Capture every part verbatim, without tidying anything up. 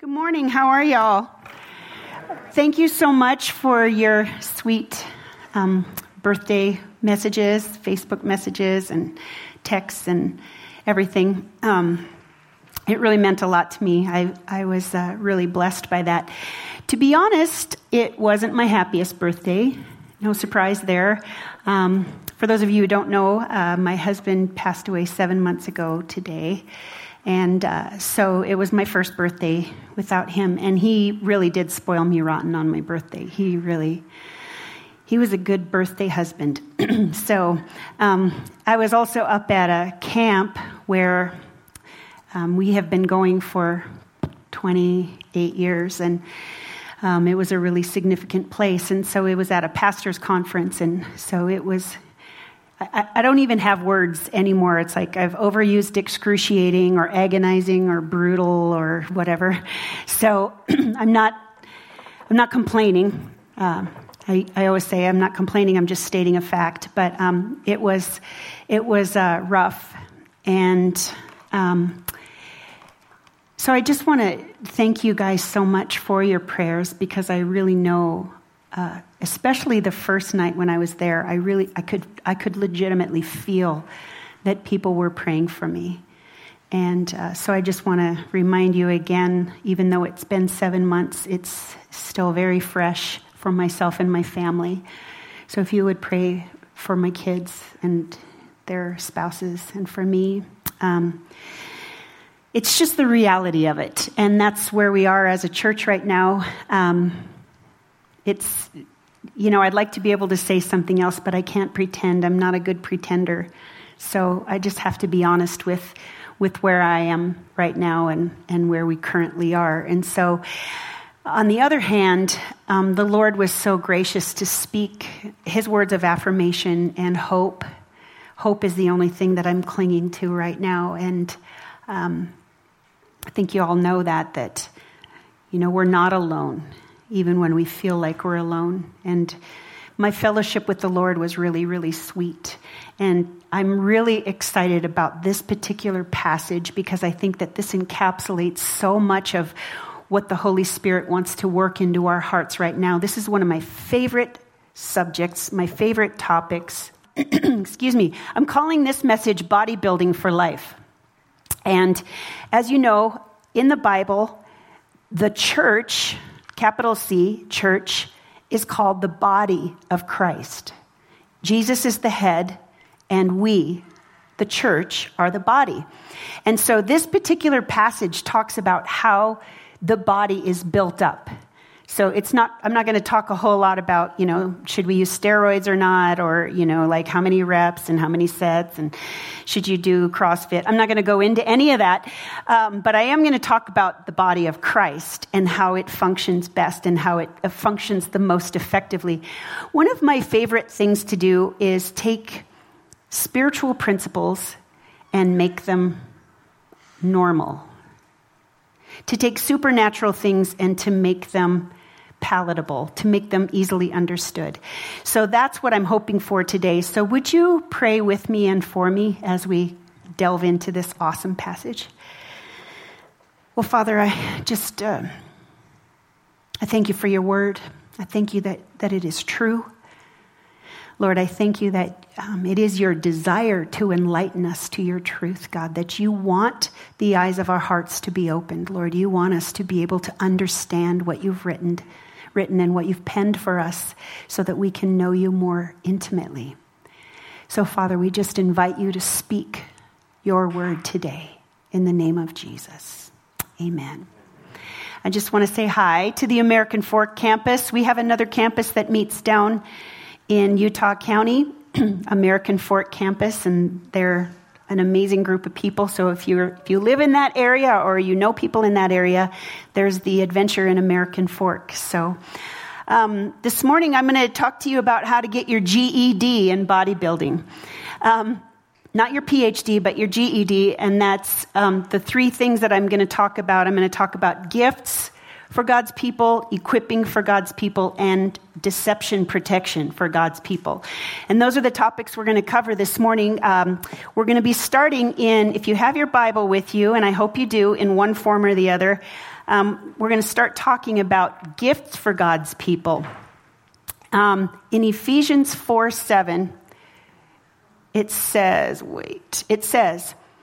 Good morning. How are y'all? Thank you so much for your sweet um, birthday messages, Facebook messages, and texts, and everything. Um, it really meant a lot to me. I, I was uh, really blessed by that. To be honest, it wasn't my happiest birthday. No surprise there. Um, for those of you who don't know, uh, my husband passed away seven months ago today. And uh, so it was my first birthday without him, and he really did spoil me rotten on my birthday. He really, he was a good birthday husband. So um, I was also up at a camp where um, we have been going for twenty-eight years, and um, it was a really significant place. And so it was at a pastor's conference, and so it was... I don't even have words anymore. It's like I've overused excruciating or agonizing or brutal or whatever. So I'm not I'm not complaining. Uh, I, I always say I'm not complaining. I'm just stating a fact. But um, it was it was uh, rough. And um, so I just want to thank you guys so much for your prayers, because I really know... Uh, especially the first night when I was there, I really, I could, I could legitimately feel that people were praying for me. And uh, so I just want to remind you again, even though it's been seven months, it's still very fresh for myself and my family. So if you would pray for my kids and their spouses and for me, um, it's just the reality of it. And that's where we are as a church right now. Um, It's, you know, I'd like to be able to say something else, but I can't pretend. I'm not a good pretender. So I just have to be honest with with where I am right now and, and where we currently are. And so, on the other hand, um, the Lord was so gracious to speak his words of affirmation and hope. Hope is the only thing that I'm clinging to right now. And um, I think you all know that, that, you know, we're not alone, even when we feel like we're alone. And my fellowship with the Lord was really, really sweet. And I'm really excited about this particular passage, because I think that this encapsulates so much of what the Holy Spirit wants to work into our hearts right now. This is one of my favorite subjects, my favorite topics. Excuse me. I'm calling this message Bodybuilding for Life. And as you know, in the Bible, the church... capital C, church, is called the body of Christ. Jesus is the head, and we, the church, are the body. And so this particular passage talks about how the body is built up. So it's not, I'm not going to talk a whole lot about, you know, should we use steroids or not, or, you know, like how many reps and how many sets, and should you do CrossFit? I'm not going to go into any of that. Um, but I am going to talk about the body of Christ and how it functions best and how it functions the most effectively. One of my favorite things to do is take spiritual principles and make them normal, to take supernatural things and to make them palatable, to make them easily understood. So that's what I'm hoping for today. So would you pray with me and for me as we delve into this awesome passage? Well, Father, I just, uh, I thank you for your word. I thank you that, that it is true. Lord, I thank you that um, it is your desire to enlighten us to your truth, God, that you want the eyes of our hearts to be opened. Lord, you want us to be able to understand what you've written, written and what you've penned for us, so that we can know you more intimately. So, Father, we just invite you to speak your word today in the name of Jesus. Amen. I just want to say hi to the American Fork campus. We have another campus that meets down in Utah County, American Fork campus, and they're an amazing group of people. So if you if you live in that area or you know people in that area, there's the adventure in American Fork. So um, this morning I'm going to talk to you about how to get your G E D in bodybuilding, um, not your P H D, but your G E D, and that's um, the three things that I'm going to talk about. I'm going to talk about gifts for God's people, equipping for God's people, and deception protection for God's people. And those are the topics we're going to cover this morning. Um, we're going to be starting in, if you have your Bible with you, and I hope you do in one form or the other, um, we're going to start talking about gifts for God's people. Um, in Ephesians four seven, it says, wait, it says,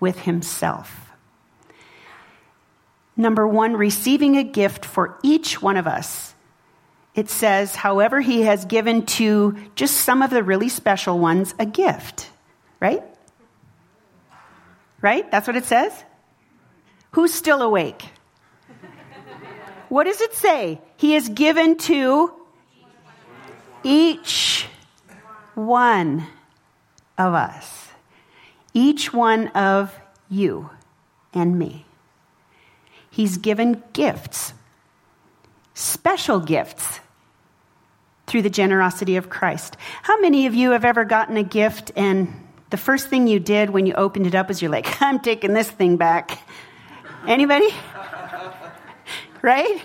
with himself. Number one, receiving a gift for each one of us. It says, however, he has given to just some of the really special ones a gift, right? Right? That's what it says? Who's still awake? What does it say? He is given to each one of us. Each one of you and me. He's given gifts. Special gifts. Through the generosity of Christ. How many of you have ever gotten a gift and the first thing you did when you opened it up was you're like, I'm taking this thing back. Anybody? Right?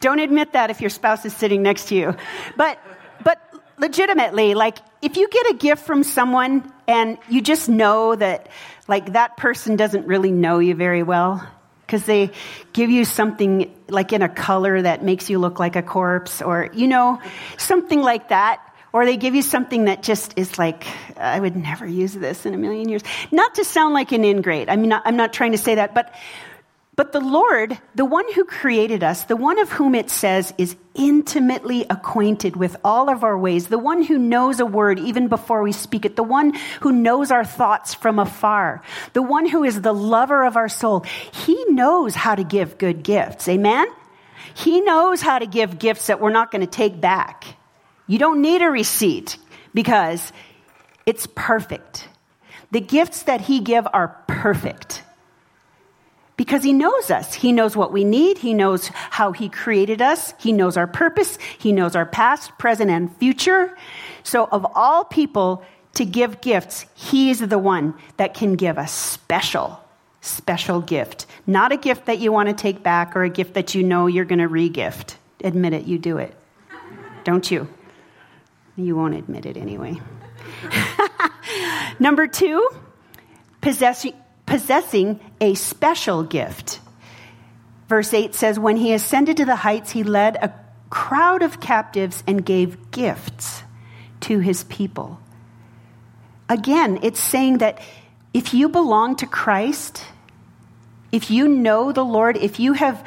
Don't admit that if your spouse is sitting next to you. But but legitimately, like if you get a gift from someone and you just know that like that person doesn't really know you very well because they give you something like in a color that makes you look like a corpse or, you know, something like that. Or they give you something that just is like, I would never use this in a million years. Not to sound like an ingrate. I mean, I'm not trying to say that. But but the Lord, the one who created us, the one of whom it says is intimately acquainted with all of our ways, the one who knows a word even before we speak it, the one who knows our thoughts from afar, the one who is the lover of our soul, he knows how to give good gifts. Amen? He knows how to give gifts that we're not going to take back. You don't need a receipt because it's perfect. The gifts that he gives are perfect because he knows us. He knows what we need. He knows how he created us. He knows our purpose. He knows our past, present, and future. So of all people to give gifts, he's the one that can give a special, special gift. Not a gift that you want to take back or a gift that you know you're going to re-gift. Admit it, you do it. Don't you? You won't admit it anyway. Number two, possessing, possessing a special gift. Verse eight says, when he ascended to the heights, he led a crowd of captives and gave gifts to his people. Again, it's saying that if you belong to Christ, if you know the Lord, if you have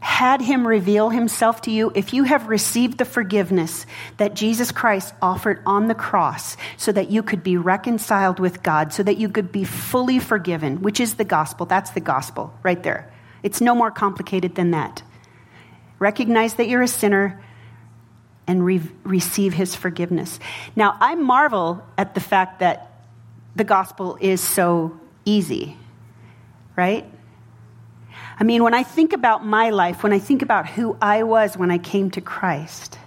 had him reveal himself to you, if you have received the forgiveness that Jesus Christ offered on the cross so that you could be reconciled with God, so that you could be fully forgiven, which is the gospel. That's the gospel right there. It's no more complicated than that. Recognize that you're a sinner and re- receive his forgiveness. Now, I marvel at the fact that the gospel is so easy, right? I mean, when I think about my life, when I think about who I was when I came to Christ,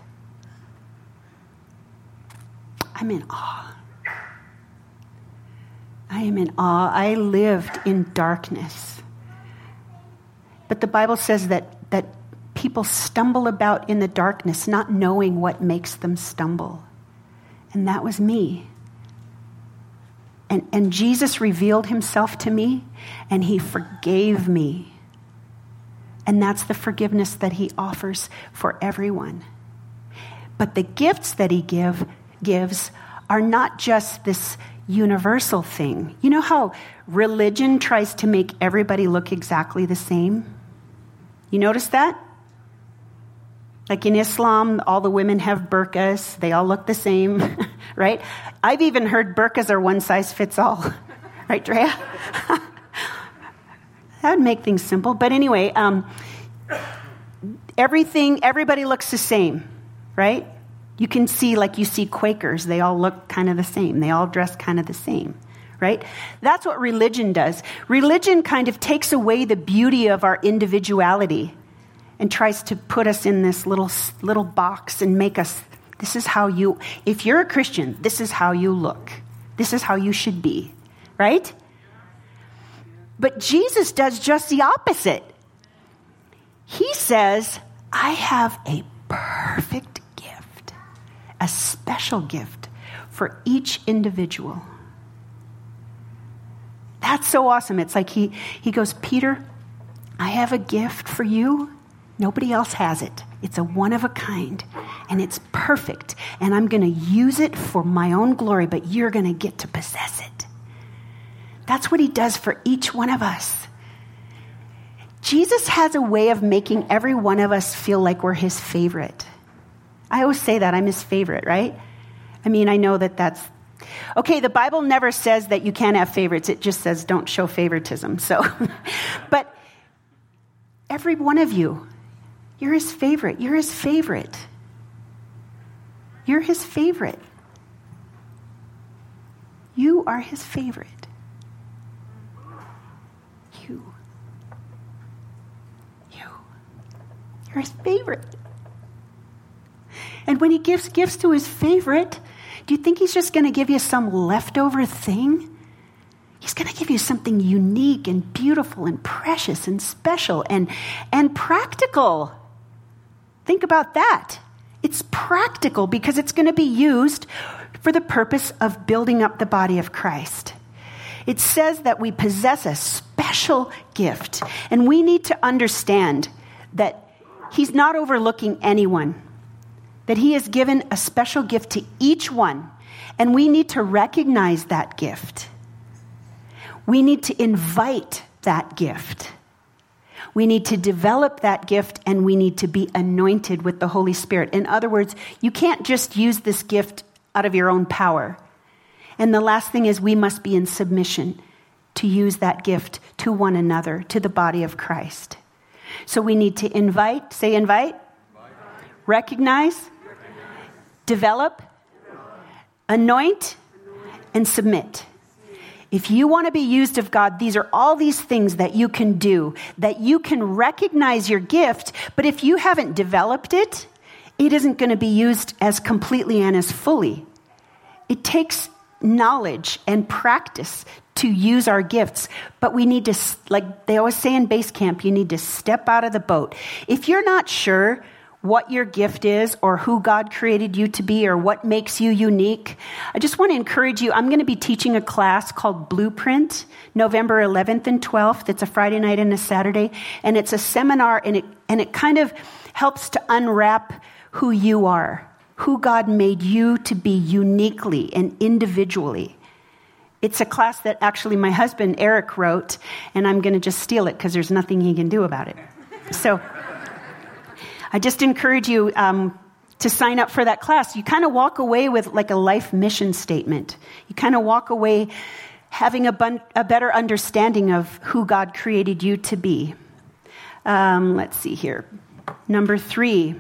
I'm in awe. I am in awe. I lived in darkness. But the Bible says that, that people stumble about in the darkness, not knowing what makes them stumble. And that was me. And, and Jesus revealed himself to me, and he forgave me. And that's the forgiveness that he offers for everyone. But the gifts that he give, gives are not just this universal thing. You know how religion tries to make everybody look exactly the same? You notice that? Like in Islam, all the women have burqas. They all look the same, right? I've even heard burqas are one size fits all. Right, Drea? That would make things simple. But anyway, um, everything, everybody looks the same, right? You can see, like you see Quakers, they all look kind of the same. They all dress kind of the same, right? That's what religion does. Religion kind of takes away the beauty of our individuality and tries to put us in this little little box and make us, this is how you, if you're a Christian, this is how you look. This is how you should be, right? But Jesus does just the opposite. He says, I have a perfect gift, a special gift for each individual. That's so awesome. It's like he, he goes, Peter, I have a gift for you. Nobody else has it. It's a one of a kind, and it's perfect, and I'm going to use it for my own glory, but you're going to get to possess it. That's what he does for each one of us. Jesus has a way of making every one of us feel like we're his favorite. I always say that, I'm his favorite, right? I mean, I know that that's... Okay, the Bible never says that you can't have favorites. It just says don't show favoritism. So, but every one of you, you're his favorite. You're his favorite. You're his favorite. You are his favorite. You. You. You're his favorite. And when he gives gifts to his favorite, do you think he's just going to give you some leftover thing? He's going to give you something unique and beautiful and precious and special and, and practical. Think about that. It's practical because it's going to be used for the purpose of building up the body of Christ. It says that we possess a special gift, and we need to understand that he's not overlooking anyone, that he has given a special gift to each one, and we need to recognize that gift. We need to invite that gift. We need to develop that gift, and we need to be anointed with the Holy Spirit. In other words, you can't just use this gift out of your own power. And the last thing is we must be in submission to use that gift to one another, to the body of Christ. So we need to invite, say invite, recognize, develop, anoint, and submit. If you want to be used of God, these are all these things that you can do, that you can recognize your gift, but if you haven't developed it, it isn't going to be used as completely and as fully. It takes knowledge and practice to use our gifts, but we need to, like they always say in base camp, you need to step out of the boat. If you're not sure what your gift is or who God created you to be or what makes you unique, I just want to encourage you. I'm going to be teaching a class called Blueprint, November eleventh and twelfth. It's a Friday night and a Saturday, and it's a seminar, and it and it kind of helps to unwrap who you are, who God made you to be uniquely and individually. It's a class that actually my husband, Eric, wrote, and I'm going to just steal it because there's nothing he can do about it. So... I just encourage you um, to sign up for that class. You kind of walk away with like a life mission statement. You kind of walk away having a, bun- a better understanding of who God created you to be. Um, let's see here. Number three.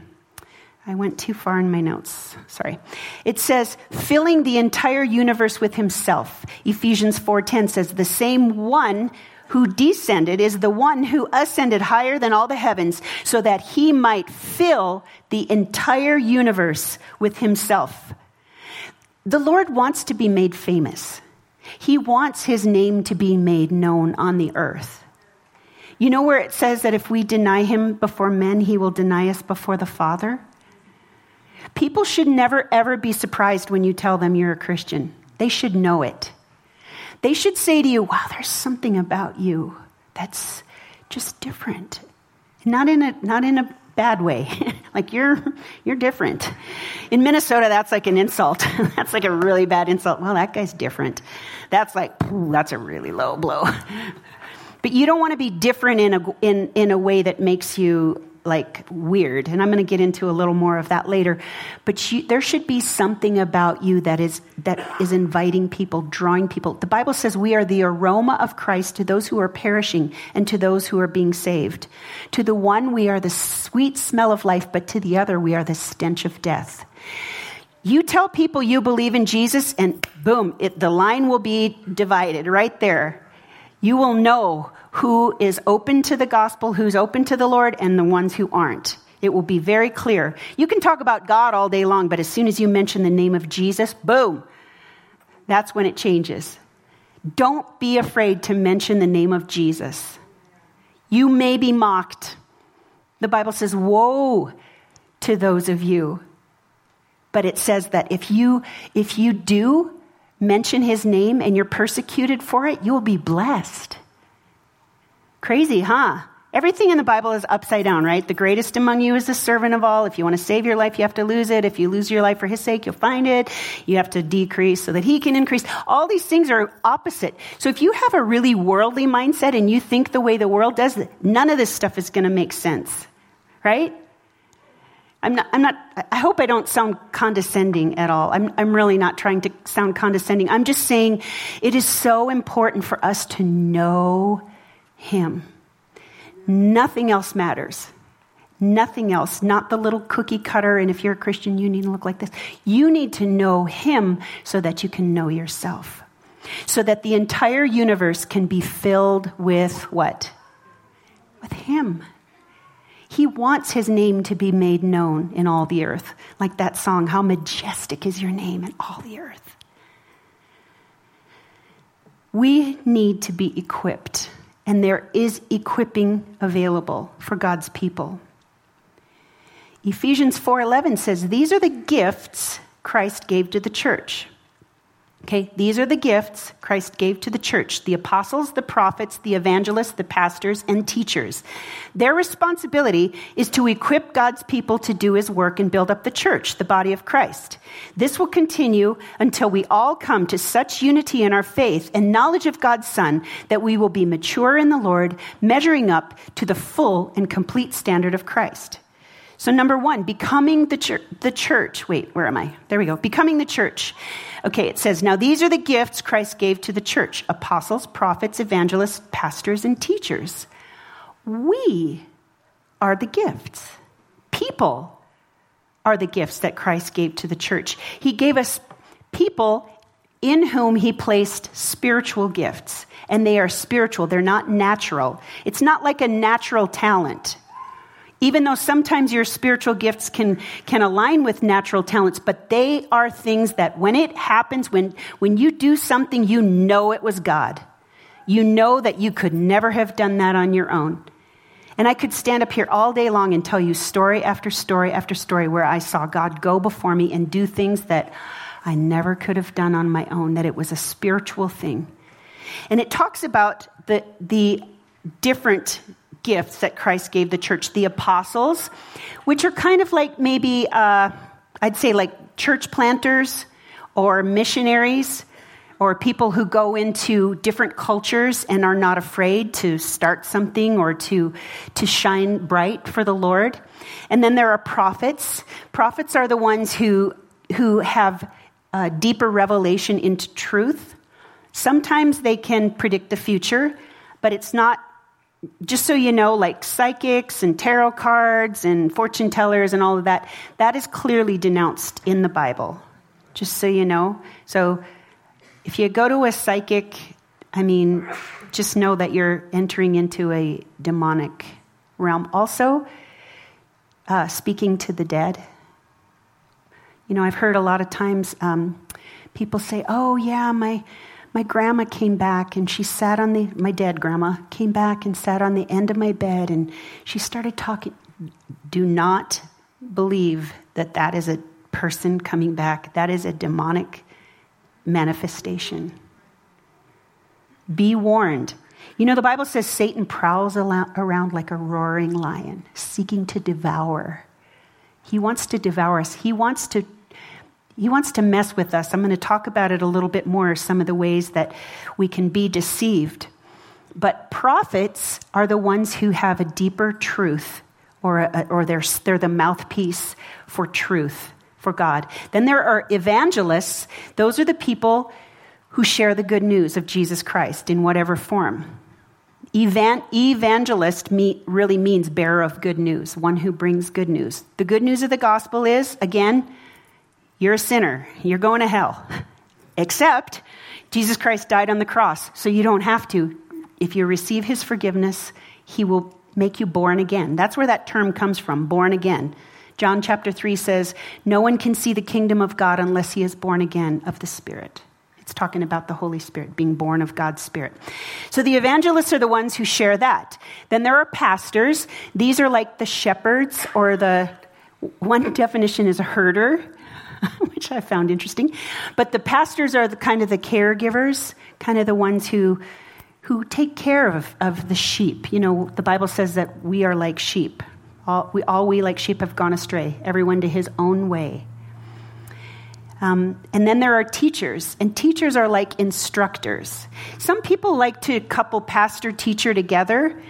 I went too far in my notes. Sorry. It says, filling the entire universe with himself. Ephesians four ten says, the same one who descended is the one who ascended higher than all the heavens so that he might fill the entire universe with himself. The Lord wants to be made famous. He wants his name to be made known on the earth. You know where it says that if we deny him before men, he will deny us before the Father? People should never, ever be surprised when you tell them you're a Christian. They should know it. They should say to you, wow, there's something about you that's just different. Not in a not in a bad way. Like you're you're different. In Minnesota, that's like an insult. That's like a really bad insult. Well, that guy's different. That's like, that's a really low blow. But you don't want to be different in a in, in a way that makes you like weird. And I'm going to get into a little more of that later. But you, there should be something about you that is that is inviting people, drawing people. The Bible says we are the aroma of Christ to those who are perishing and to those who are being saved. To the one, we are the sweet smell of life, but to the other, we are the stench of death. You tell people you believe in Jesus and boom, it, the line will be divided right there. You will know who is open to the gospel, who's open to the Lord, and the ones who aren't. It will be very clear. You can talk about God all day long, but as soon as you mention the name of Jesus, boom, that's when it changes. Don't be afraid to mention the name of Jesus. You may be mocked. The Bible says, woe to those of you. But it says that if you if you do mention his name and you're persecuted for it, you'll be blessed. Crazy, huh? Everything in the Bible is upside down, right? The greatest among you is the servant of all. If you want to save your life, you have to lose it. If you lose your life for his sake, you'll find it. You have to decrease so that he can increase. All these things are opposite. So if you have a really worldly mindset and you think the way the world does, none of this stuff is going to make sense, right? I'm not, I'm not, I hope I don't sound condescending at all. I'm, I'm really not trying to sound condescending. I'm just saying it is so important for us to know him. Nothing else matters. Nothing else. Not the little cookie cutter. And if you're a Christian, you need to look like this. You need to know him so that you can know yourself. So that the entire universe can be filled with what? With him. He wants his name to be made known in all the earth. Like that song, how majestic is your name in all the earth. We need to be equipped. And there is equipping available for God's people. Ephesians four eleven says, these are the gifts Christ gave to the church. Okay, these are the gifts Christ gave to the church. The apostles, the prophets, the evangelists, the pastors, and teachers. Their responsibility is to equip God's people to do his work and build up the church, the body of Christ. This will continue until we all come to such unity in our faith and knowledge of God's Son that we will be mature in the Lord, measuring up to the full and complete standard of Christ. So number one, becoming the church, the church. Wait, where am I? There we go. Becoming the church. Okay, it says, now these are the gifts Christ gave to the church. Apostles, prophets, evangelists, pastors, and teachers. We are the gifts. People are the gifts that Christ gave to the church. He gave us people in whom he placed spiritual gifts. And they are spiritual. They're not natural. It's not like a natural talent. Even though sometimes your spiritual gifts can, can align with natural talents, but they are things that when it happens, when, when you do something, you know it was God. You know that you could never have done that on your own. And I could stand up here all day long and tell you story after story after story where I saw God go before me and do things that I never could have done on my own, that it was a spiritual thing. And it talks about the the different gifts that Christ gave the church, the apostles, which are kind of like maybe, uh, I'd say like church planters or missionaries or people who go into different cultures and are not afraid to start something or to, to shine bright for the Lord. And then there are prophets. Prophets are the ones who, who have a deeper revelation into truth. Sometimes they can predict the future, but it's not just so you know, like psychics and tarot cards and fortune tellers and all of that, that is clearly denounced in the Bible, just so you know. So if you go to a psychic, I mean, just know that you're entering into a demonic realm. Also, uh, speaking to the dead. You know, I've heard a lot of times um, people say, oh, yeah, my... My grandma came back and she sat on the, my dead grandma came back and sat on the end of my bed and she started talking. Do not believe that that is a person coming back. That is a demonic manifestation. Be warned. You know, the Bible says Satan prowls around like a roaring lion, seeking to devour. He wants to devour us. He wants to He wants to mess with us. I'm going to talk about it a little bit more, some of the ways that we can be deceived. But prophets are the ones who have a deeper truth, or a, or they're, they're the mouthpiece for truth, for God. Then there are evangelists. Those are the people who share the good news of Jesus Christ in whatever form. Evan, evangelist me, really means bearer of good news, one who brings good news. The good news of the gospel is, again, you're a sinner. You're going to hell. Except Jesus Christ died on the cross, so you don't have to. If you receive his forgiveness, he will make you born again. That's where that term comes from, born again. John chapter three says, no one can see the kingdom of God unless he is born again of the Spirit. It's talking about the Holy Spirit, being born of God's Spirit. So the evangelists are the ones who share that. Then there are pastors. These are like the shepherds, or the, one definition is a herder, which I found interesting. But the pastors are the kind of the caregivers, kind of the ones who who take care of, of the sheep. You know, the Bible says that we are like sheep. All we, all we like sheep have gone astray, everyone to his own way. Um, and then there are teachers, and teachers are like instructors. Some people like to couple pastor-teacher together,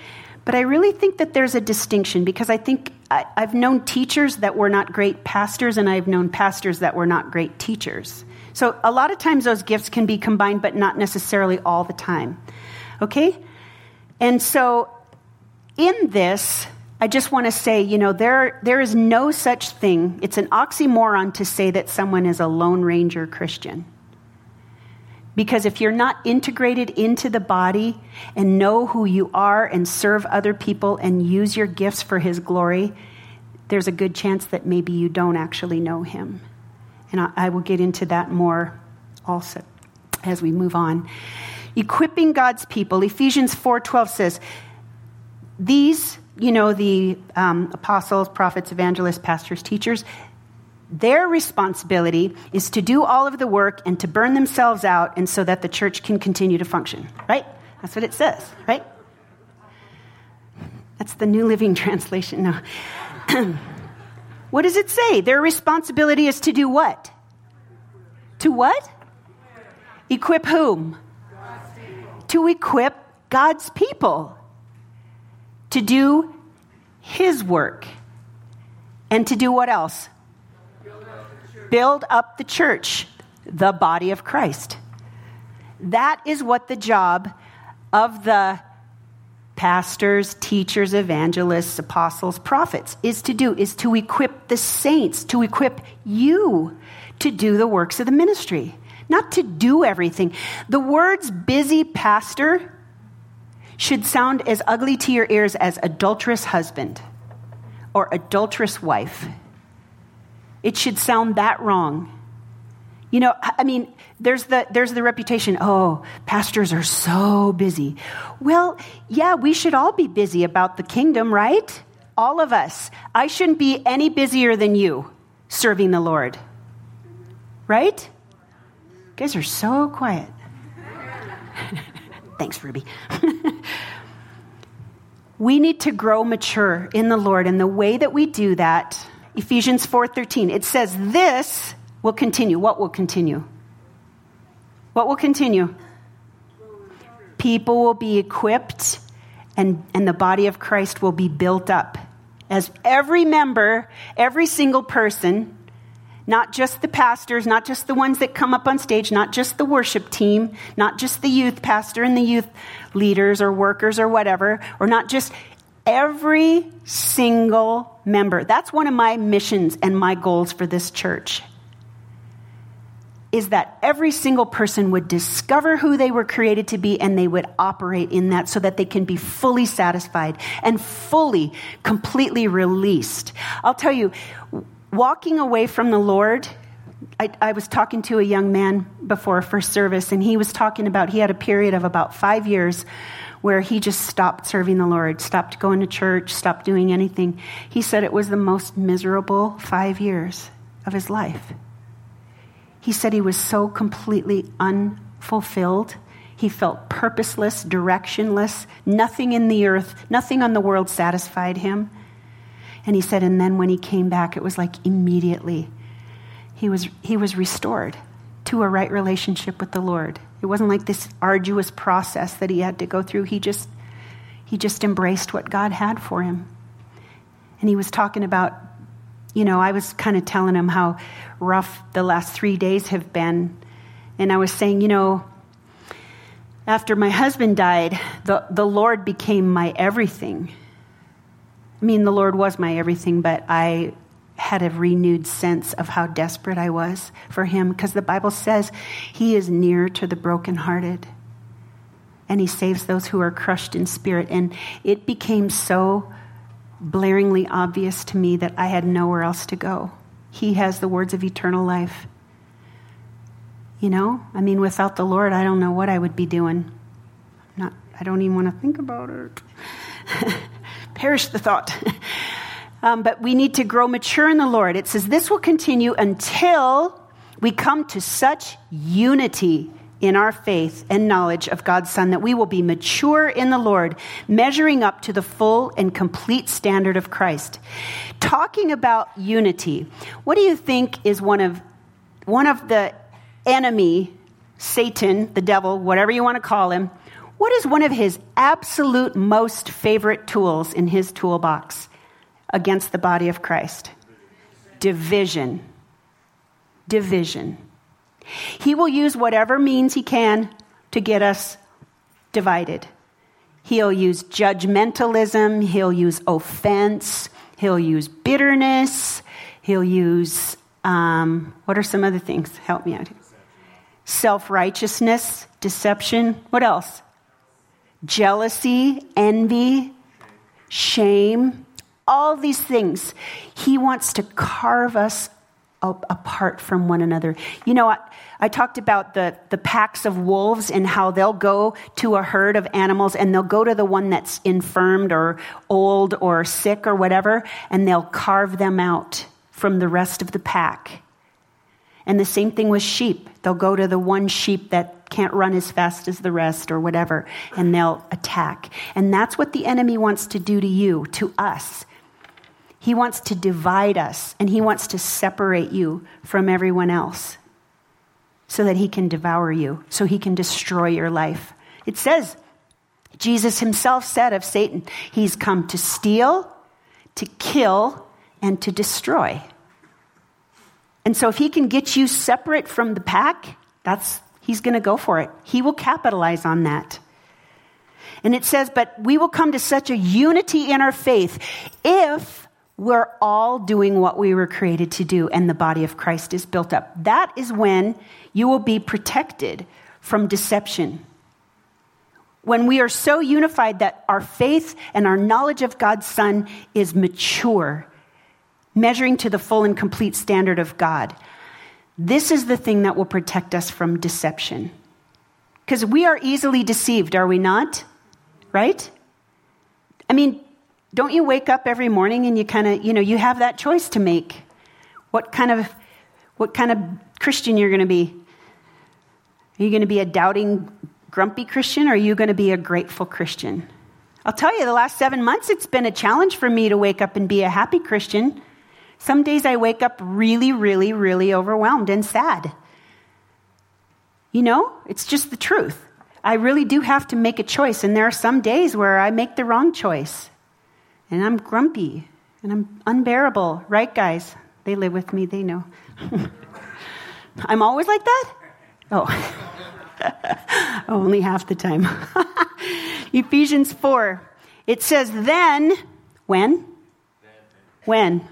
but I really think that there's a distinction, because I think I, I've known teachers that were not great pastors, and I've known pastors that were not great teachers. So a lot of times those gifts can be combined, but not necessarily all the time. Okay? And so in this, I just want to say, you know, there there is no such thing. It's an oxymoron to say that someone is a Lone Ranger Christian. Because if you're not integrated into the body and know who you are and serve other people and use your gifts for his glory, there's a good chance that maybe you don't actually know him. And I, I will get into that more also as we move on. Equipping God's people. Ephesians four twelve says, these, you know, the um, apostles, prophets, evangelists, pastors, teachers, their responsibility is to do all of the work and to burn themselves out, and so that the church can continue to function, right? That's what it says, right? That's the New Living Translation. No. What does it say? Their responsibility is to do what? To what? Equip whom? To equip God's people to do his work. And to do what else? Build up, Build up the church, the body of Christ. That is what the job of the pastors, teachers, evangelists, apostles, prophets is to do, is to equip the saints, to equip you to do the works of the ministry. Not to do everything. The words busy pastor should sound as ugly to your ears as adulterous husband or adulterous wife. It should sound that wrong. You know, I mean, there's the there's the reputation, oh, pastors are so busy. Well, yeah, we should all be busy about the kingdom, right? All of us. I shouldn't be any busier than you serving the Lord. Right? You guys are so quiet. Thanks, Ruby. We need to grow mature in the Lord, and the way that we do that, Ephesians four thirteen, it says this will continue. What will continue? What will continue? People will be equipped, and, and the body of Christ will be built up. As every member, every single person, not just the pastors, not just the ones that come up on stage, not just the worship team, not just the youth pastor and the youth leaders or workers or whatever, or not just every single member. That's one of my missions and my goals for this church, is that every single person would discover who they were created to be, and they would operate in that so that they can be fully satisfied and fully, completely released. I'll tell you, walking away from the Lord, I, I was talking to a young man before first service, and he was talking about, he had a period of about five years where he just stopped serving the Lord, stopped going to church, stopped doing anything. He said it was the most miserable five years of his life. He said he was so completely unfulfilled. He felt purposeless, directionless, nothing in the earth, nothing on the world satisfied him. And he said, and then when he came back, it was like immediately he was he was restored to a right relationship with the Lord. It wasn't like this arduous process that he had to go through. He just he just embraced what God had for him. And he was talking about, you know, I was kind of telling him how rough the last three days have been. And I was saying, you know, after my husband died, the, the Lord became my everything. I mean, the Lord was my everything, but I had a renewed sense of how desperate I was for him, because the Bible says he is near to the brokenhearted. and he saves those who are crushed in spirit. And it became so blaringly obvious to me that I had nowhere else to go. He has the words of eternal life. You know, I mean, without the Lord, I don't know what I would be doing. I'm not, I don't even want to think about it. Perish the thought. um, but we need to grow mature in the Lord. It says this will continue until we come to such unity in our faith and knowledge of God's Son that we will be mature in the Lord, measuring up to the full and complete standard of Christ. Talking about unity, what do you think is one of one of the enemy, Satan, the devil, whatever you want to call him, what is one of his absolute most favorite tools in his toolbox against the body of Christ? Division. Division. He will use whatever means he can to get us divided. He'll use judgmentalism. He'll use offense. He'll use bitterness. He'll use, um, what are some other things? Help me out. Self-righteousness, deception. What else? Jealousy, envy, shame. All these things. He wants to carve us apart from one another. You know, I, I talked about the, the packs of wolves and how they'll go to a herd of animals and they'll go to the one that's infirmed or old or sick or whatever, and they'll carve them out from the rest of the pack. And the same thing with sheep. They'll go to the one sheep that can't run as fast as the rest or whatever, and they'll attack. And that's what the enemy wants to do to you, to us. He wants to divide us, and he wants to separate you from everyone else so that he can devour you, so he can destroy your life. It says, Jesus himself said of Satan, he's come to steal, to kill, and to destroy. And so if he can get you separate from the pack, that's he's going to go for it. He will capitalize on that. And it says, but we will come to such a unity in our faith if we're all doing what we were created to do, and the body of Christ is built up. That is when you will be protected from deception. When we are so unified that our faith and our knowledge of God's Son is mature, measuring to the full and complete standard of God. This is the thing that will protect us from deception. Because we are easily deceived, are we not? Right? I mean, don't you wake up every morning and you kind of, you know, you have that choice to make. What kind of, what kind of Christian you're going to be? Are you going to be a doubting, grumpy Christian, or are you going to be a grateful Christian? I'll tell you, the last seven months, it's been a challenge for me to wake up and be a happy Christian. Some days I wake up really, really, really overwhelmed and sad. You know, it's just the truth. I really do have to make a choice, and there are some days where I make the wrong choice. And I'm grumpy, and I'm unbearable. Right, guys? They live with me, they know. I'm always like that? Oh, only half the time. Ephesians four, it says, then, when? When?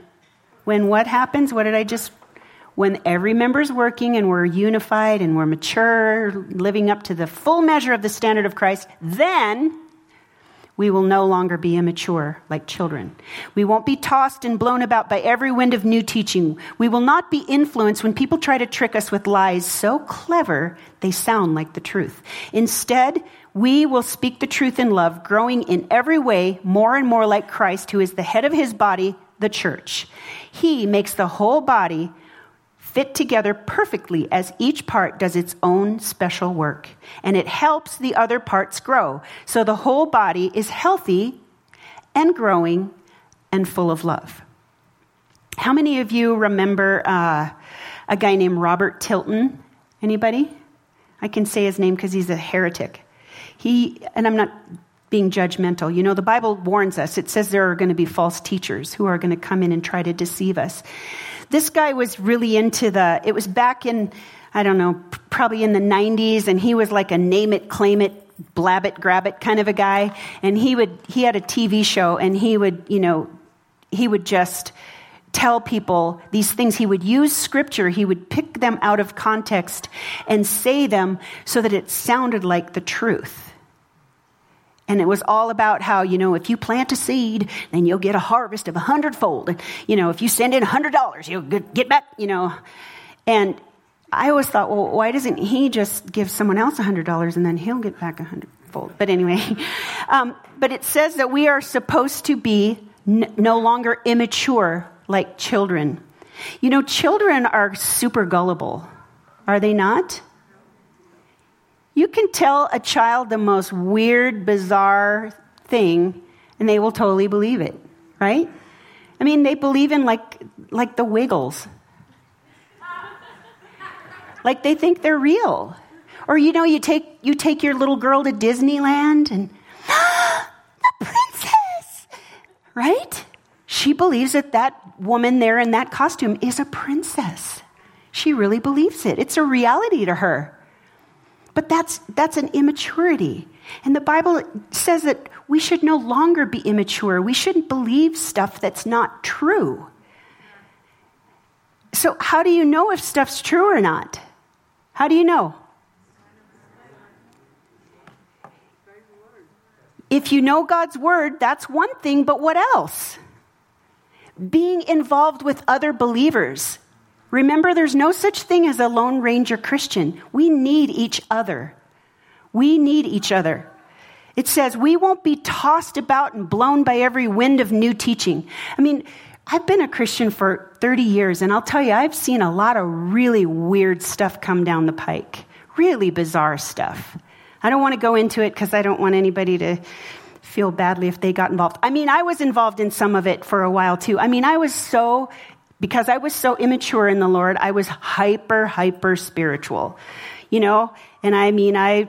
When what happens? What did I just, when every member's working and we're unified and we're mature, living up to the full measure of the standard of Christ, then we will no longer be immature like children. We won't be tossed and blown about by every wind of new teaching. We will not be influenced when people try to trick us with lies so clever they sound like the truth. Instead, we will speak the truth in love, growing in every way more and more like Christ, who is the head of his body, the church. He makes the whole body fit together perfectly as each part does its own special work, and it helps the other parts grow. So the whole body is healthy and growing and full of love. How many of you remember uh, a guy named Robert Tilton? Anybody? I can say his name because he's a heretic. He, and I'm not being judgmental. You know, the Bible warns us. It says there are going to be false teachers who are going to come in and try to deceive us. This guy was really into the, it was back in, I don't know, probably in the nineties, and he was like a name it, claim it, blab it, grab it kind of a guy. And he would, he had a T V show, and he would, you know, he would just tell people these things. He would use scripture. He would pick them out of context and say them so that it sounded like the truth. And it was all about how, you know, if you plant a seed, then you'll get a harvest of a hundredfold. And, you know, if you send in one hundred dollars, you'll get back, you know. And I always thought, well, why doesn't he just give someone else one hundred dollars and then he'll get back a hundredfold? But anyway, um, but it says that we are supposed to be n- no longer immature like children. You know, children are super gullible, are they not? You can tell a child the most weird, bizarre thing, and they will totally believe it, right? I mean, they believe in like like the Wiggles. Like they think they're real. Or, you know, you take you take your little girl to Disneyland and, ah, the princess, right? She believes that that woman there in that costume is a princess. She really believes it. It's a reality to her. But that's that's an immaturity. And the Bible says that we should no longer be immature. We shouldn't believe stuff that's not true. So how do you know if stuff's true or not? How do you know? If you know God's word, that's one thing, but what else? Being involved with other believers. Remember, there's no such thing as a Lone Ranger Christian. We need each other. We need each other. It says we won't be tossed about and blown by every wind of new teaching. I mean, I've been a Christian for thirty years, and I'll tell you, I've seen a lot of really weird stuff come down the pike, really bizarre stuff. I don't want to go into it because I don't want anybody to feel badly if they got involved. I mean, I was involved in some of it for a while, too. I mean, I was so... Because I was so immature in the Lord, I was hyper, hyper spiritual, you know? And I mean, I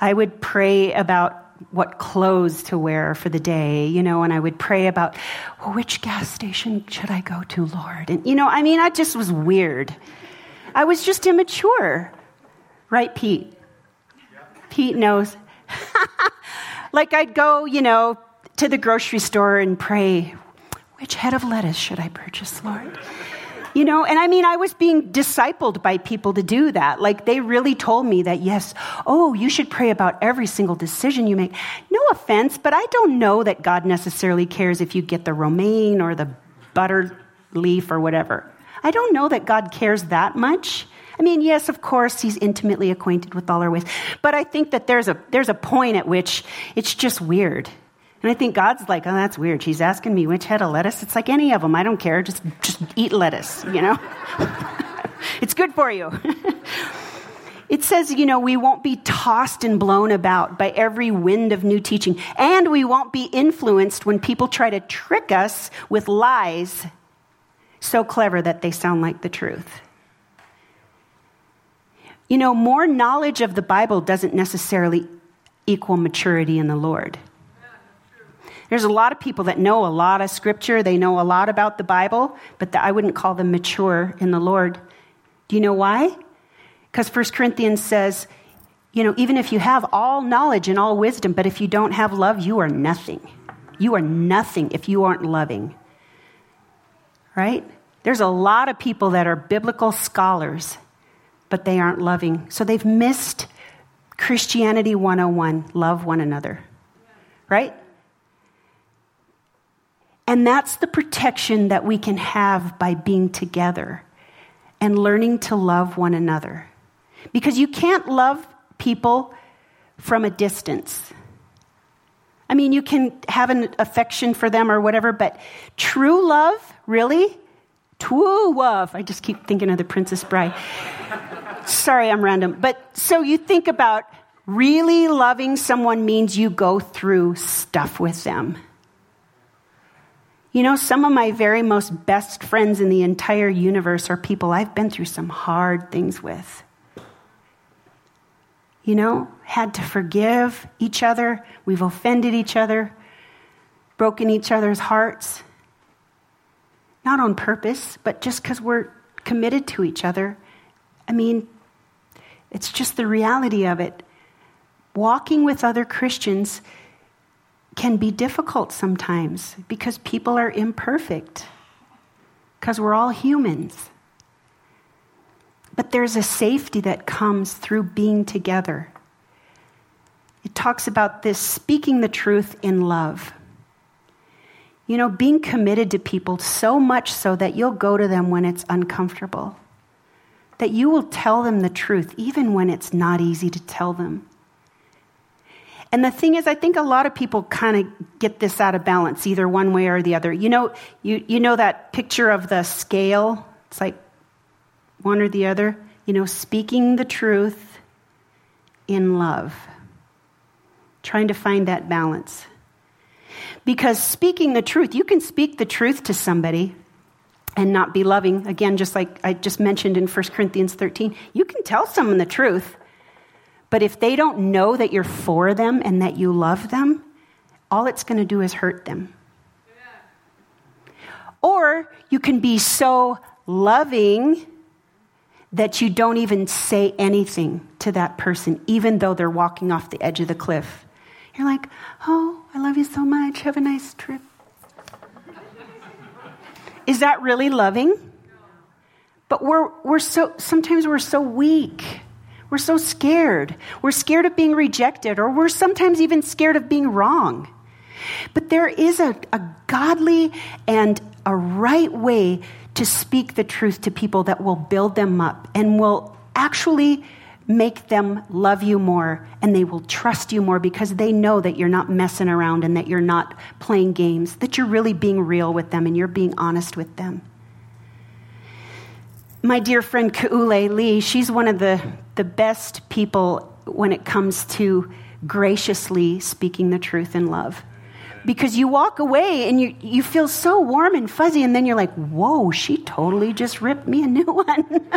I would pray about what clothes to wear for the day, you know, and I would pray about, well, which gas station should I go to, Lord? And, you know, I mean, I just was weird. I was just immature. Right, Pete? Yeah. Pete knows. Like I'd go, you know, to the grocery store and pray, which head of lettuce should I purchase, Lord? You know, and I mean, I was being discipled by people to do that. Like, they really told me that, yes, oh, you should pray about every single decision you make. No offense, but I don't know that God necessarily cares if you get the romaine or the butter leaf or whatever. I don't know that God cares that much. I mean, yes, of course, he's intimately acquainted with all our ways. But I think that there's a there's a point at which it's just weird. And I think God's like, oh, that's weird. She's asking me which head of lettuce. It's like any of them. I don't care. Just just eat lettuce, you know. It's good for you. It says, you know, we won't be tossed and blown about by every wind of new teaching. And we won't be influenced when people try to trick us with lies so clever that they sound like the truth. You know, more knowledge of the Bible doesn't necessarily equal maturity in the Lord. There's a lot of people that know a lot of scripture. They know a lot about the Bible, but the, I wouldn't call them mature in the Lord. Do you know why? Because First Corinthians says, you know, even if you have all knowledge and all wisdom, but if you don't have love, you are nothing. You are nothing if you aren't loving. Right? There's a lot of people that are biblical scholars, but they aren't loving. So they've missed Christianity one oh one, love one another. Right? And that's the protection that we can have by being together and learning to love one another. Because you can't love people from a distance. I mean, you can have an affection for them or whatever, but true love, really? True love. I just keep thinking of the Princess Bride. Sorry, I'm random. But so you think about really loving someone means you go through stuff with them. You know, some of my very most best friends in the entire universe are people I've been through some hard things with. You know, had to forgive each other. We've offended each other, broken each other's hearts. Not on purpose, but just because we're committed to each other. I mean, it's just the reality of it. Walking with other Christians can be difficult sometimes because people are imperfect, because we're all humans. But there's a safety that comes through being together. It talks about this speaking the truth in love. You know, being committed to people so much so that you'll go to them when it's uncomfortable, that you will tell them the truth even when it's not easy to tell them. And the thing is, I think a lot of people kind of get this out of balance, either one way or the other. You know, you you know that picture of the scale? It's like one or the other. You know, speaking the truth in love. Trying to find that balance. Because speaking the truth, you can speak the truth to somebody and not be loving. Again, just like I just mentioned in First Corinthians thirteen, you can tell someone the truth, but if they don't know that you're for them and that you love them, all it's going to do is hurt them. Yeah. Or you can be so loving that you don't even say anything to that person, even though they're walking off the edge of the cliff. You're like, oh, I love you so much. Have a nice trip. Is that really loving? No. But we're we're so sometimes we're so weak. We're so scared. We're scared of being rejected, or we're sometimes even scared of being wrong. But there is a, a godly and a right way to speak the truth to people that will build them up and will actually make them love you more, and they will trust you more because they know that you're not messing around and that you're not playing games, that you're really being real with them and you're being honest with them. My dear friend K'ule Lee, she's one of the, the best people when it comes to graciously speaking the truth in love. Because you walk away and you, you feel so warm and fuzzy, and then you're like, whoa, she totally just ripped me a new one.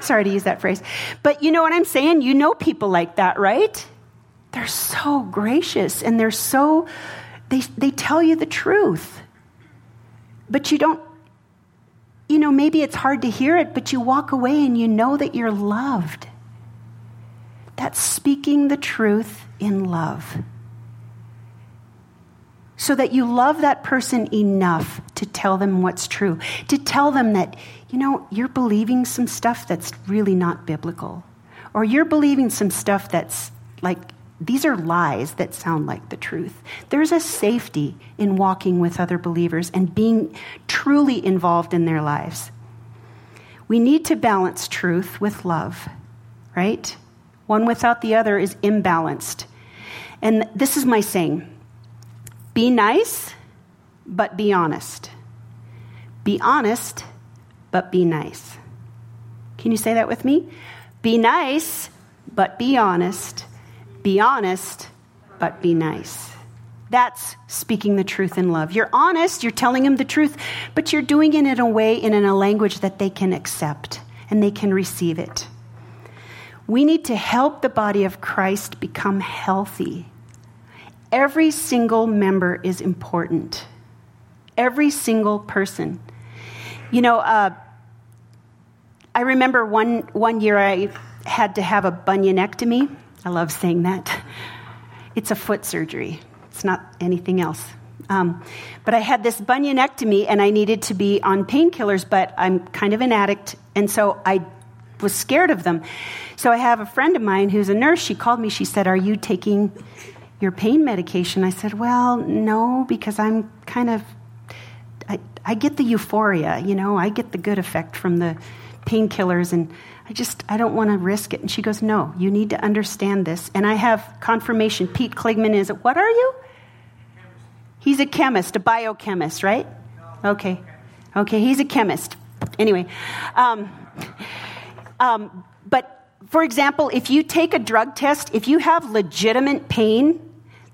Sorry to use that phrase. But you know what I'm saying? You know people like that, right? They're so gracious, and they're so, they they tell you the truth. But you don't, you know, maybe it's hard to hear it, but you walk away and you know that you're loved. That's speaking the truth in love. So that you love that person enough to tell them what's true, to tell them that, you know, you're believing some stuff that's really not biblical, or you're believing some stuff that's like, these are lies that sound like the truth. There's a safety in walking with other believers and being truly involved in their lives. We need to balance truth with love, right? One without the other is imbalanced. And this is my saying. Be nice, but be honest. Be honest, but be nice. Can you say that with me? Be nice, but be honest. Be honest, but be nice. That's speaking the truth in love. You're honest, you're telling them the truth, but you're doing it in a way and in a language that they can accept and they can receive it. We need to help the body of Christ become healthy. Every single member is important. Every single person. You know, uh, I remember one one year I had to have a bunionectomy. I love saying that. It's a foot surgery. It's not anything else. Um, but I had this bunionectomy, and I needed to be on painkillers, but I'm kind of an addict, and so I was scared of them. So I have a friend of mine who's a nurse. She called me. She said, are you taking your pain medication? I said, well, no, because I'm kind of, I, I get the euphoria, you know, I get the good effect from the painkillers, and I just, I don't want to risk it. And she goes, no, you need to understand this. And I have confirmation. Pete Kligman is, what are you? Chemist. He's a chemist, a biochemist, right? No, okay. Okay. He's a chemist. Anyway. Um, um, but for example, if you take a drug test, if you have legitimate pain,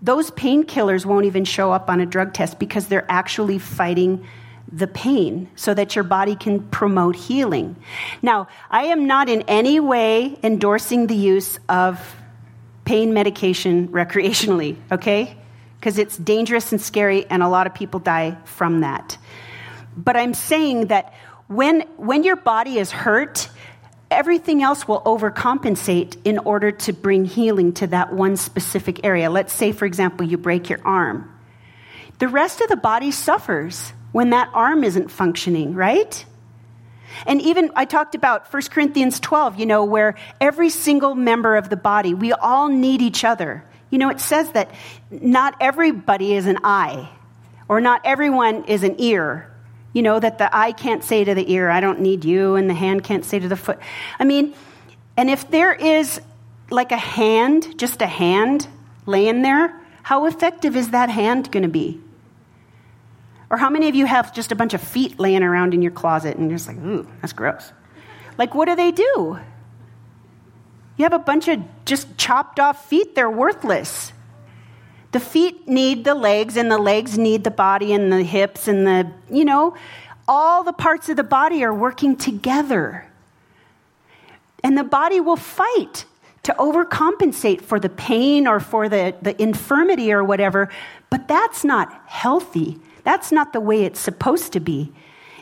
those painkillers won't even show up on a drug test because they're actually fighting the pain so that your body can promote healing. Now, I am not in any way endorsing the use of pain medication recreationally, okay? Because it's dangerous and scary, and a lot of people die from that. But I'm saying that when when your body is hurt, everything else will overcompensate in order to bring healing to that one specific area. Let's say, for example, you break your arm. The rest of the body suffers when that arm isn't functioning, right? And even I talked about First Corinthians twelve, you know, where every single member of the body, we all need each other. You know, it says that not everybody is an eye, or not everyone is an ear. You know, that the eye can't say to the ear, I don't need you, and the hand can't say to the foot. I mean, and if there is like a hand, just a hand laying there, how effective is that hand going to be? Or how many of you have just a bunch of feet laying around in your closet and you're just like, ooh, that's gross. Like, what do they do? You have a bunch of just chopped off feet. They're worthless. The feet need the legs, and the legs need the body and the hips and the, you know, all the parts of the body are working together. And the body will fight to overcompensate for the pain or for the, the infirmity or whatever, but that's not healthy. That's not the way it's supposed to be.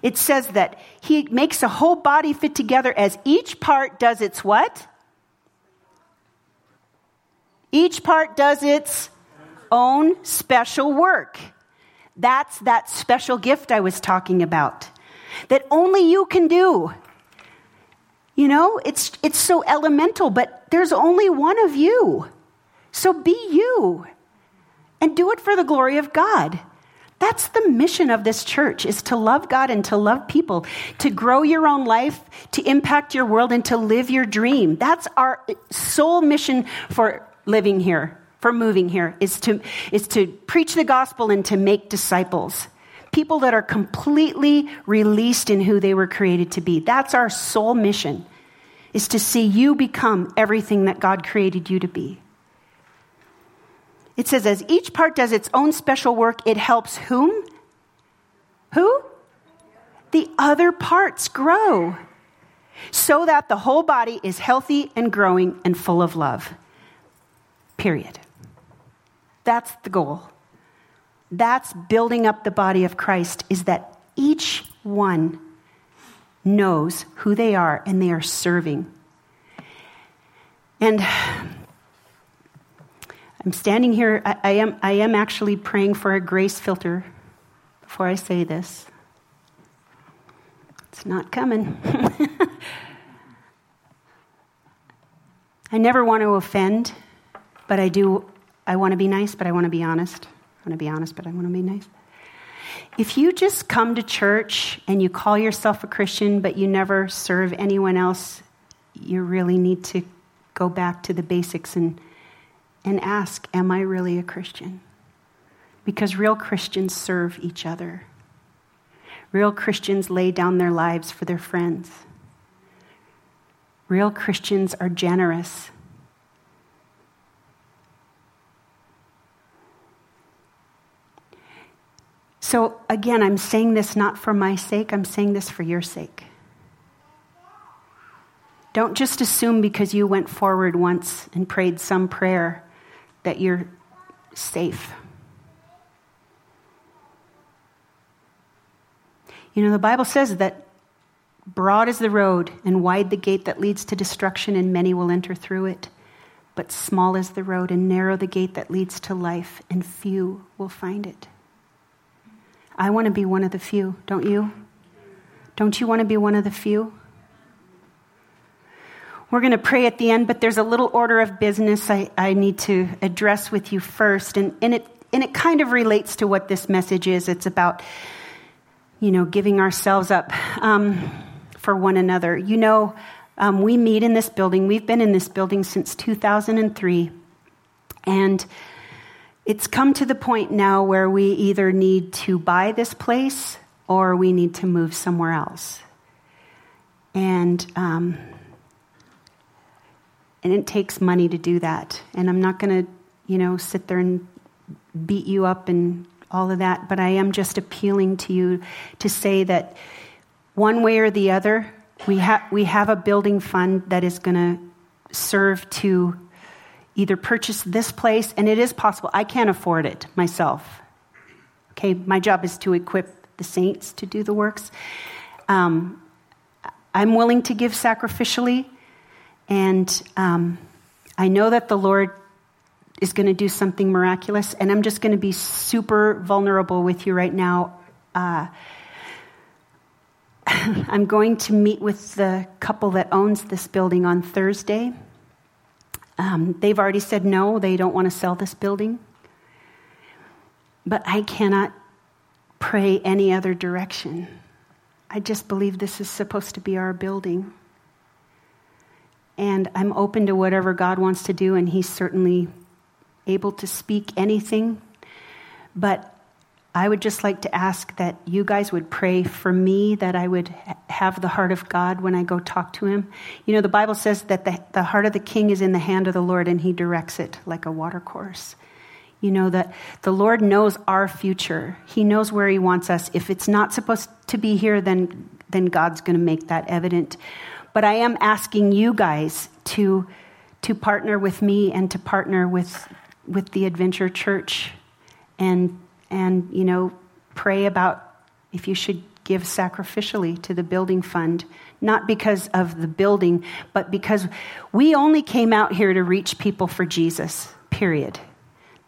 It says that he makes the whole body fit together as each part does its what? Each part does its own special work. That's that special gift I was talking about that only you can do. You know, it's it's so elemental, but there's only one of you. So be you and do it for the glory of God. That's the mission of this church, is to love God and to love people, to grow your own life, to impact your world, and to live your dream. That's our sole mission for living here, for moving here, is to is to preach the gospel and to make disciples, people that are completely released in who they were created to be. That's our sole mission, is to see you become everything that God created you to be. It says, as each part does its own special work, it helps whom? Who? The other parts grow, so that the whole body is healthy and growing and full of love. Period. That's the goal. That's building up the body of Christ, is that each one knows who they are and they are serving. And I'm standing here, I, I am I am actually praying for a grace filter before I say this. It's not coming. I never want to offend, but I do, I want to be nice, but I want to be honest. I want to be honest, but I want to be nice. If you just come to church and you call yourself a Christian, but you never serve anyone else, you really need to go back to the basics and And ask, am I really a Christian? Because real Christians serve each other. Real Christians lay down their lives for their friends. Real Christians are generous. So again, I'm saying this not for my sake, I'm saying this for your sake. Don't just assume because you went forward once and prayed some prayer that you're safe. You know, the Bible says that broad is the road and wide the gate that leads to destruction, and many will enter through it. But small is the road and narrow the gate that leads to life, and few will find it. I want to be one of the few, don't you? Don't you want to be one of the few? We're going to pray at the end, but there's a little order of business I, I need to address with you first. And, and it and it kind of relates to what this message is. It's about, you know, giving ourselves up um, for one another. You know, um, we meet in this building. We've been in this building since two thousand three. And it's come to the point now where we either need to buy this place or we need to move somewhere else. And um And it takes money to do that. And I'm not going to, you know, sit there and beat you up and all of that. But I am just appealing to you to say that one way or the other, we have we have a building fund that is going to serve to either purchase this place. And it is possible. I can't afford it myself. Okay, my job is to equip the saints to do the works. Um, I'm willing to give sacrificially. And um, I know that the Lord is going to do something miraculous, and I'm just going to be super vulnerable with you right now. Uh, I'm going to meet with the couple that owns this building on Thursday. Um, they've already said no, they don't want to sell this building. But I cannot pray any other direction. I just believe this is supposed to be our building. And I'm open to whatever God wants to do, and he's certainly able to speak anything. But I would just like to ask that you guys would pray for me, that I would have the heart of God when I go talk to him. You know, the Bible says that the, the heart of the king is in the hand of the Lord, and he directs it like a water course. You know, that the Lord knows our future. He knows where he wants us. If it's not supposed to be here, then then God's going to make that evident. But I am asking you guys to to partner with me and to partner with with the Adventure Church, and and you know, pray about if you should give sacrificially to the building fund, not because of the building, but because we only came out here to reach people for Jesus, period.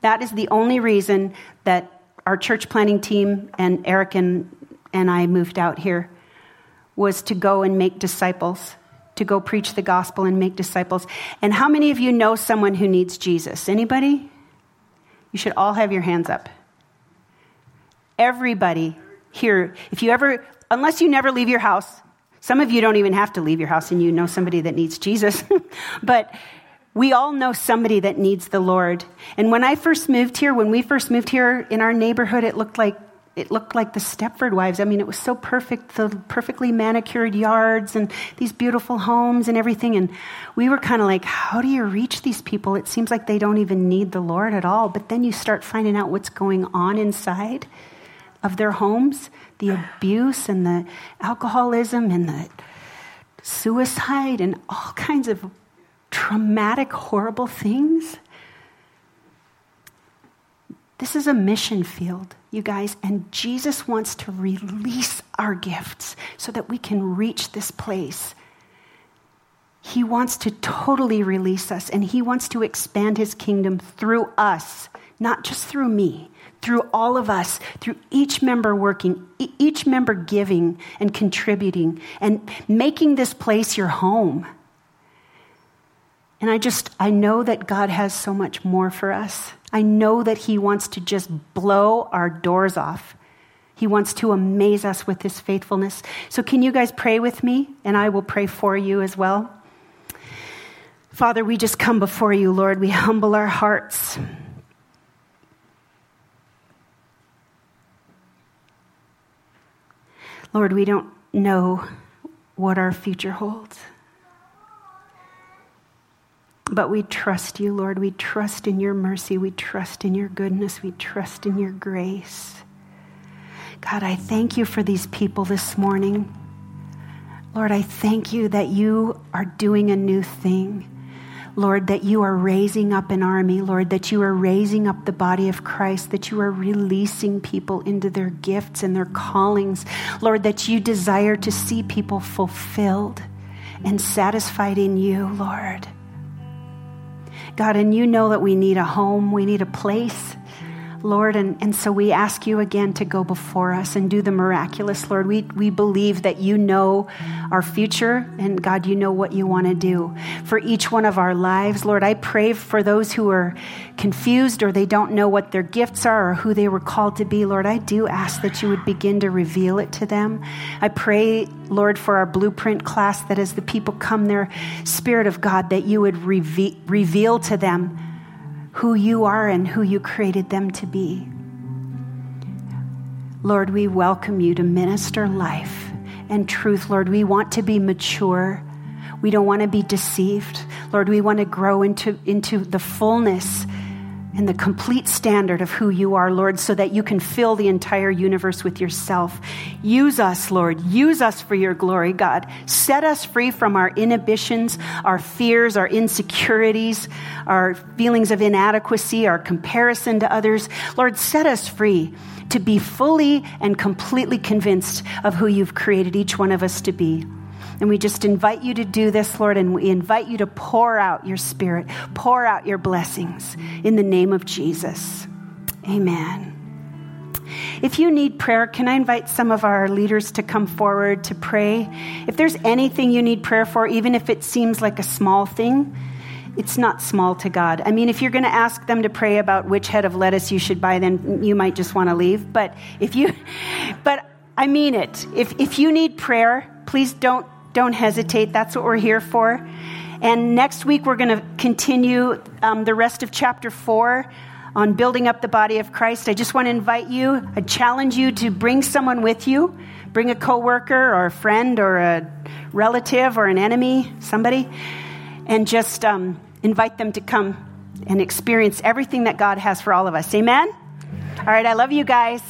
That is the only reason that our church planning team and Eric and, and I moved out here, was to go and make disciples, to go preach the gospel and make disciples. And how many of you know someone who needs Jesus? Anybody? You should all have your hands up. Everybody here, if you ever, unless you never leave your house, some of you don't even have to leave your house and you know somebody that needs Jesus, but we all know somebody that needs the Lord. And when I first moved here, when we first moved here in our neighborhood, it looked like it looked like the Stepford Wives. I mean, it was so perfect, the perfectly manicured yards and these beautiful homes and everything. And we were kind of like, how do you reach these people? It seems like they don't even need the Lord at all. But then you start finding out what's going on inside of their homes, the abuse and the alcoholism and the suicide and all kinds of traumatic, horrible things. This is a mission field, you guys, and Jesus wants to release our gifts so that we can reach this place. He wants to totally release us, and he wants to expand his kingdom through us, not just through me, through all of us, through each member working, each member giving and contributing and making this place your home. And I just, I know that God has so much more for us. I know that he wants to just blow our doors off. He wants to amaze us with his faithfulness. So can you guys pray with me? And I will pray for you as well. Father, we just come before you, Lord. We humble our hearts. Lord, we don't know what our future holds. But we trust you, Lord. We trust in your mercy. We trust in your goodness. We trust in your grace. God, I thank you for these people this morning. Lord, I thank you that you are doing a new thing. Lord, that you are raising up an army. Lord, that you are raising up the body of Christ, that you are releasing people into their gifts and their callings. Lord, that you desire to see people fulfilled and satisfied in you, Lord. God, and you know that we need a home, we need a place, Lord, and, and so we ask you again to go before us and do the miraculous, Lord. We, we believe that you know our future, and God, you know what you want to do for each one of our lives. Lord, I pray for those who are confused or they don't know what their gifts are or who they were called to be. Lord, I do ask that you would begin to reveal it to them. I pray, Lord, for our Blueprint class, that as the people come there, Spirit of God, that you would reve- reveal to them who you are and who you created them to be. Lord, we welcome you to minister life and truth. Lord, we want to be mature. We don't want to be deceived. Lord, we want to grow into, into the fullness and the complete standard of who you are, Lord, so that you can fill the entire universe with yourself. Use us, Lord. Use us for your glory, God. Set us free from our inhibitions, our fears, our insecurities, our feelings of inadequacy, our comparison to others. Lord, set us free to be fully and completely convinced of who you've created each one of us to be. And we just invite you to do this, Lord, and we invite you to pour out your Spirit, pour out your blessings in the name of Jesus. Amen. If you need prayer, can I invite some of our leaders to come forward to pray? If there's anything you need prayer for, even if it seems like a small thing, it's not small to God. I mean, if you're going to ask them to pray about which head of lettuce you should buy, then you might just want to leave. But if you, but I mean it. If if you need prayer, please don't don't hesitate. That's what we're here for. And next week we're going to continue um, the rest of chapter four on building up the body of Christ. I just want to invite you. I challenge you to bring someone with you. Bring a coworker or a friend or a relative or an enemy, somebody, and just um, invite them to come and experience everything that God has for all of us. Amen? All right, I love you guys.